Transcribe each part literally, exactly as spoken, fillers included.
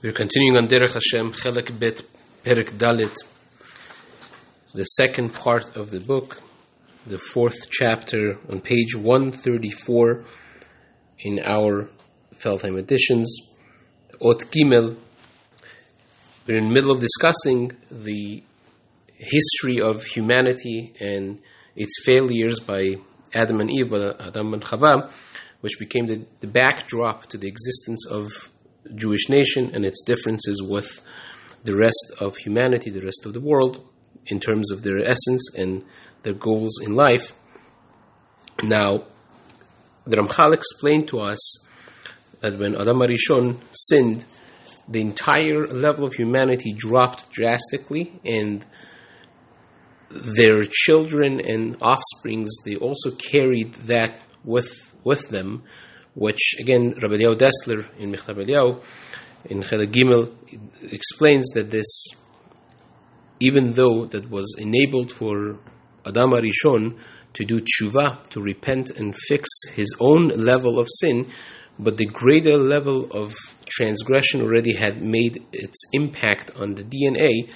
We're continuing on Derech Hashem, Chelek Bet, Perik Dalet, the second part of the book, the fourth chapter, on page one thirty-four in our Feldheim editions, Ot Gimel. We're in the middle of discussing the history of humanity and its failures by Adam and Eve, Adam and Chavah, which became the, the backdrop to the existence of Jewish nation and its differences with the rest of humanity, the rest of the world, in terms of their essence and their goals in life. Now, the Ramchal explained to us that when Adam HaRishon sinned, the entire level of humanity dropped drastically, and their children and offsprings, they also carried that with with them, which again, Rabbi Yau Dessler in Mechaber Yau, in Hele Gimel, explains that this, even though that was enabled for Adam HaRishon to do tshuva, to repent and fix his own level of sin, but the greater level of transgression already had made its impact on the D N A.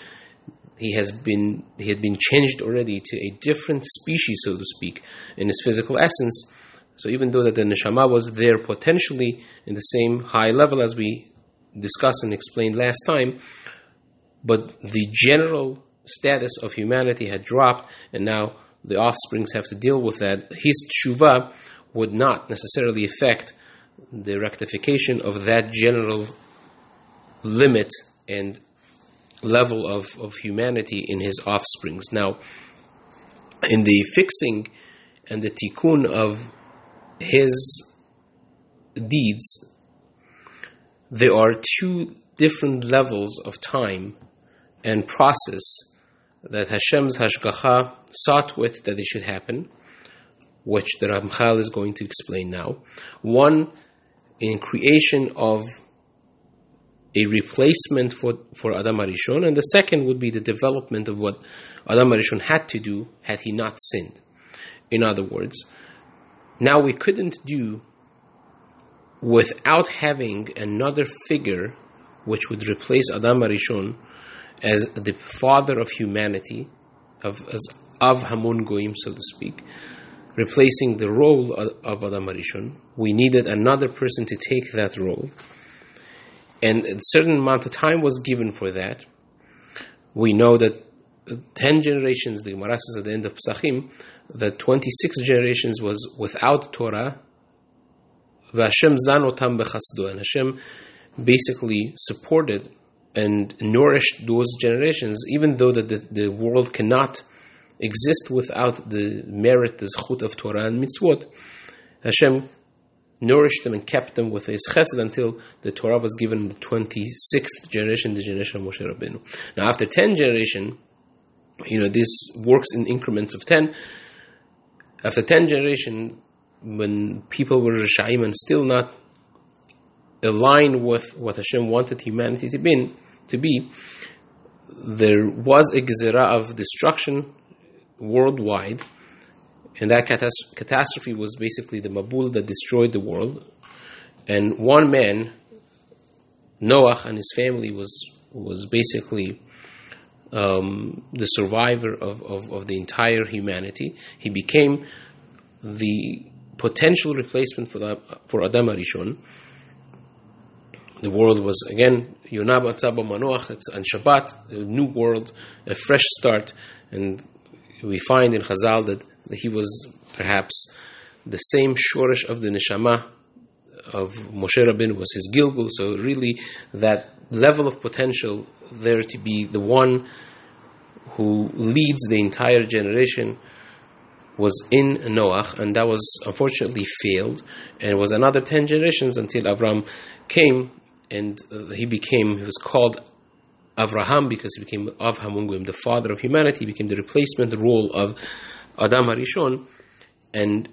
He has been he had been changed already to a different species, so to speak, in his physical essence. So even though that the neshama was there potentially in the same high level as we discussed and explained last time, but the general status of humanity had dropped, and now the offsprings have to deal with that. His tshuva would not necessarily affect the rectification of that general limit and level of, of humanity in his offsprings. Now, in the fixing and the tikkun of his deeds, there are two different levels of time and process that Hashem's hashgacha saw to it that it should happen, which the Ramchal is going to explain now. One, in creation of a replacement for, for Adam HaRishon, and the second would be the development of what Adam HaRishon had to do had he not sinned. In other words, now we couldn't do without having another figure which would replace Adam HaRishon as the father of humanity, of, as Av Hamon Goyim, so to speak, replacing the role of Adam HaRishon. We needed another person to take that role, and a certain amount of time was given for that. We know that ten generations, the Gemara says at the end of Pesachim, that twenty-six generations was without Torah. V'Hashem zanotam bechasdo, and Hashem basically supported and nourished those generations, even though that the, the world cannot exist without the merit, the zchut of Torah and mitzvot. Hashem nourished them and kept them with his chesed until the Torah was given in the twenty-sixth generation, the generation of Moshe Rabbeinu. Now, after ten generation, you know, this works in increments of ten. After ten generation, when people were Rishayim and still not aligned with what Hashem wanted humanity to be, to be, there was a gezerah of destruction worldwide, and that catas- catastrophe was basically the Mabul that destroyed the world. And one man, Noach, and his family was was basically um, the survivor of, of, of the entire humanity. He became the potential replacement for the, for Adam HaRishon. The world was, again, Yonah B'Atsaba Manoach, it's on Shabbat, a new world, a fresh start. And we find in Chazal that he was perhaps the same shorish of the neshama of Moshe Rabin was his Gilgul, so really that level of potential there to be the one who leads the entire generation was in Noach, and that was unfortunately failed, and it was another ten generations until Avraham came, and he became, he was called Avraham because he became Av Hamon Goyim, the father of humanity. He became the replacement role of Adam HaRishon, and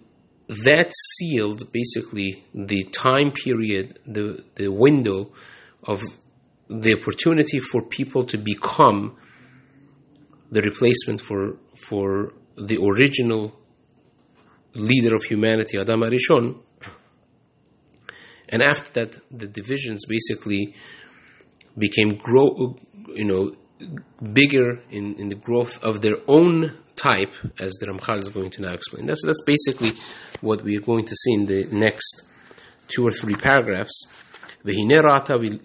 that sealed basically the time period, the, the window of the opportunity for people to become the replacement for for the original leader of humanity, Adam HaRishon. And after that, the divisions basically became grow, you know, bigger in, in the growth of their own type, as the Ramchal is going to now explain. That's that's basically what we are going to see in the next two or three paragraphs. V'hinei ra'ata, we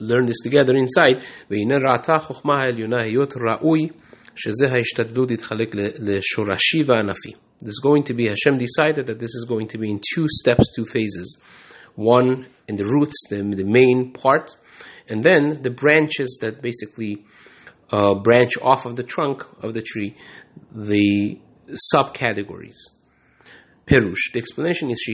learn this together inside. V'hinei ra'ata chokhmah ha'elyona hayot ra'ui shezeh ha'ishtadlut itchalek le'shorashi va'anafi. There's going to be, Hashem decided that this is going to be in two steps, two phases. One in the roots, the, the main part, and then the branches that basically uh, branch off of the trunk of the tree, the subcategories. Perush. The explanation is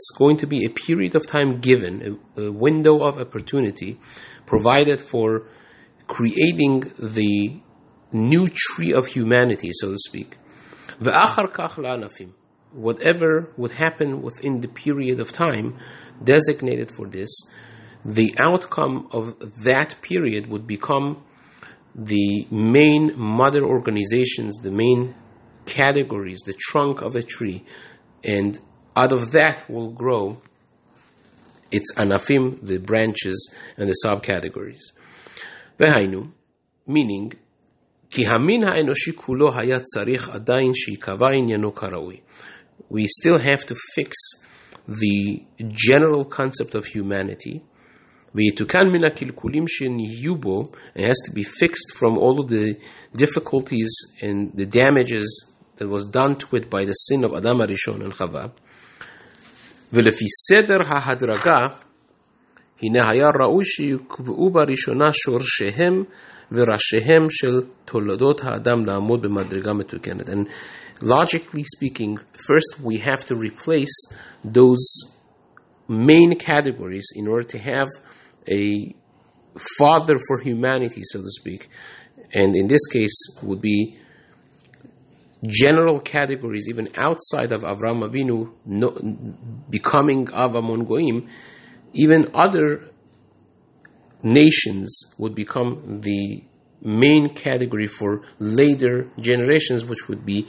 that's going to be a period of time given, a, a window of opportunity provided for creating the new tree of humanity, so to speak. Whatever would happen within the period of time designated for this, the outcome of that period would become the main mother organizations, the main categories, the trunk of a tree, and out of that will grow its anafim, the branches and the subcategories. Vehainu, meaning, ki hamin ha'enoshi kulo haya tzarich adayin sheikava inyano karaui. We still have to fix the general concept of humanity. It has to be fixed from all of the difficulties and the damages that was done to it by the sin of Adam HaRishon and Chavah. And logically speaking, first we have to replace those main categories in order to have a father for humanity, so to speak, and in this case would be general categories even outside of Avraham Avinu, no, becoming Av Hamon Goyim. Even other nations would become the main category for later generations, which would be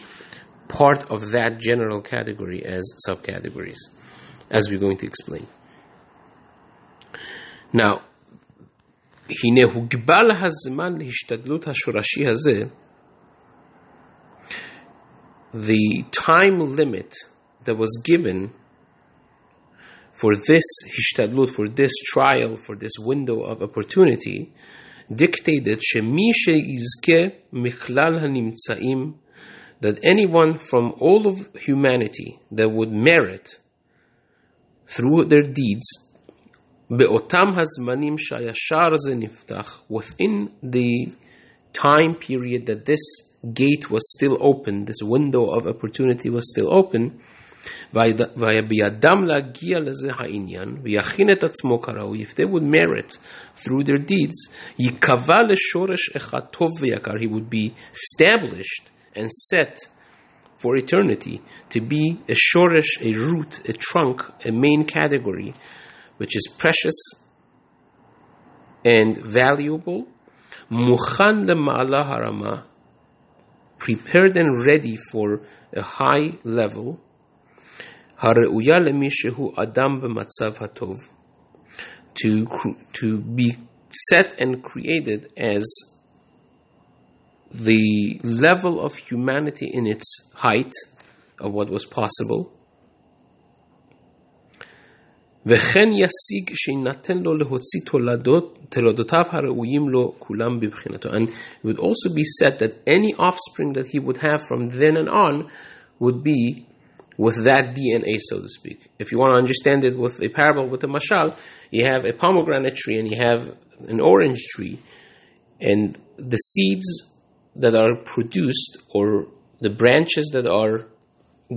part of that general category as subcategories, as we're going to explain. Now, the time limit that was given for this hishtadlut, for this trial, for this window of opportunity, dictated that anyone from all of humanity that would merit through their deeds within the time period that this gate was still open, this window of opportunity was still open, if they would merit through their deeds, he would be established and set for eternity to be a shoresh, a root, a trunk, a main category, which is precious and valuable, mukhan lema'ala harama, prepared and ready for a high level, hareuya lemishehu adam b'matzav hatov, to to be set and created as the level of humanity in its height of what was possible. וכן ישיג שיינתן לו להוציא תולדות, תולדותיו הראויים לו כולם בבחינתו. And it would also be said that any offspring that he would have from then and on would be with that D N A, so to speak. If you want to understand it with a parable, with a mashal, you have a pomegranate tree and you have an orange tree, and the seeds that are produced or the branches that are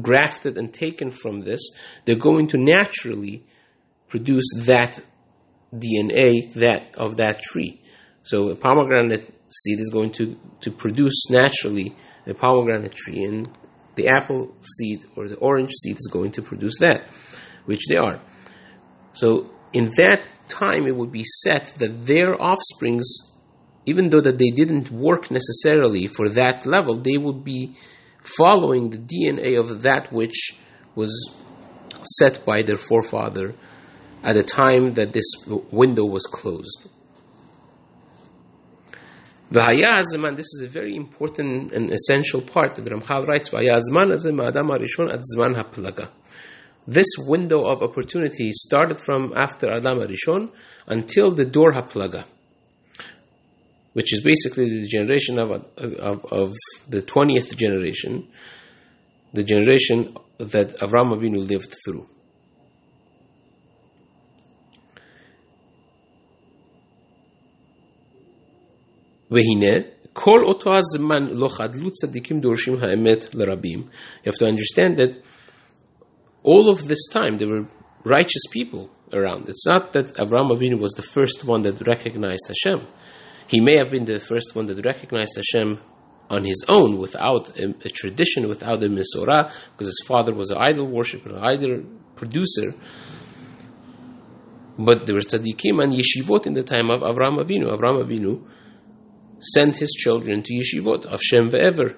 grafted and taken from this, they're going to naturally produce that D N A that of that tree. So a pomegranate seed is going to, to produce naturally a pomegranate tree, and the apple seed or the orange seed is going to produce that, which they are. So in that time it would be said that their offsprings, even though that they didn't work necessarily for that level, they would be following the D N A of that which was set by their forefather at the time that this window was closed. V'haya hazaman, this is a very important and essential part that Ramchal writes, V'haya hazaman hazeh ma'adam harishon ad zman haplaga. This window of opportunity started from after Adam HaRishon until the Dor HaPlaga, which is basically the generation of, of, of the twentieth generation, the generation that Avraham Avinu lived through. Vehine. Kol oto hazman lo chadlu tzadikim dorshim ha'emet l'rabim. You have to understand that all of this time, there were righteous people around. It's not that Avraham Avinu was the first one that recognized Hashem. He may have been the first one that recognized Hashem on his own, without a, a tradition, without a Mesorah, because his father was an idol worshiper, an idol producer. But there were tzaddikim and yeshivot in the time of Avraham Avinu. Avraham Avinu sent his children to yeshivot of Shem ve'Ever.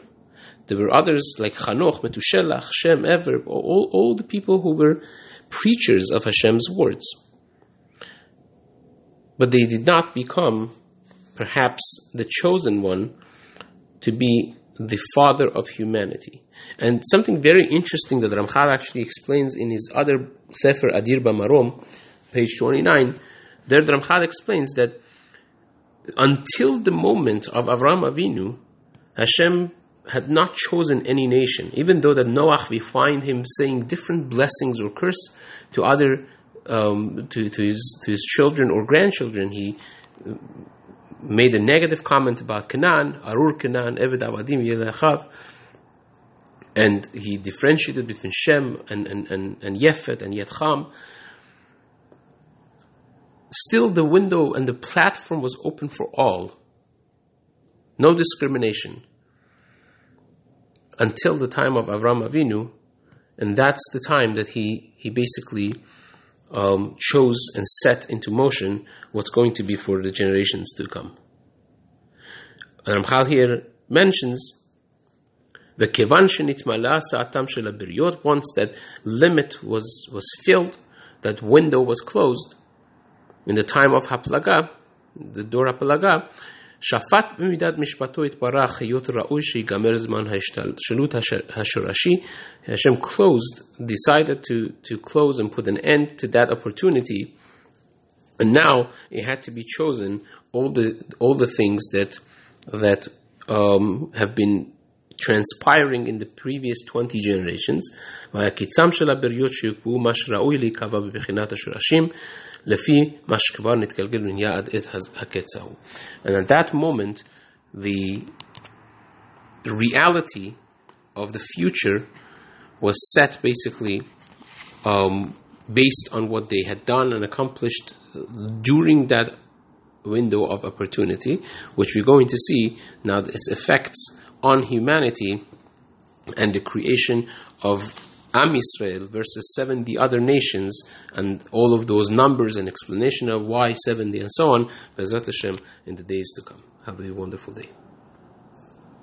There were others like Hanoch, Metushelach, Shem, Ever, all, all the people who were preachers of Hashem's words. But they did not become, perhaps, the chosen one to be the father of humanity. And something very interesting that Ramchal actually explains in his other sefer, Adir Bamarom, page twenty-nine, there Ramchal explains that until the moment of Avraham Avinu, Hashem had not chosen any nation, even though that Noach, we find him saying different blessings or curse to other um, to, to his to his children or grandchildren. He made a negative comment about Canaan, Arur Canaan, Eved Avadim YeleChav, and he differentiated between Shem and and and, and Yefet and Kham. Still, the window and the platform was open for all, no discrimination, until the time of Avraham Avinu, and that's the time that he, he basically um, chose and set into motion what's going to be for the generations to come. And Ramchal here mentions, "V'kevan shenitmala sa'atam shel habriyot," once that limit was, was filled, that window was closed, in the time of Haplaga, the Dor HaPlaga, Shafat b'midat mishpato itbarach hayot ra'uy sheigamer zman ha'ishtalut hashurashi. Hashem closed, decided to, to close and put an end to that opportunity, and now it had to be chosen all the all the things that that um, have been transpiring in the previous twenty generations. Va'akitzam shel haberiyot sheyukvu mash ra'uy leikava b'bechinat hashurashim. And at that moment, the reality of the future was set basically um, based on what they had done and accomplished during that window of opportunity, which we're going to see now its effects on humanity and the creation of Am Yisrael versus seventy other nations, and all of those numbers and explanation of why seventy and so on, Bezrat Hashem, in the days to come. Have a wonderful day.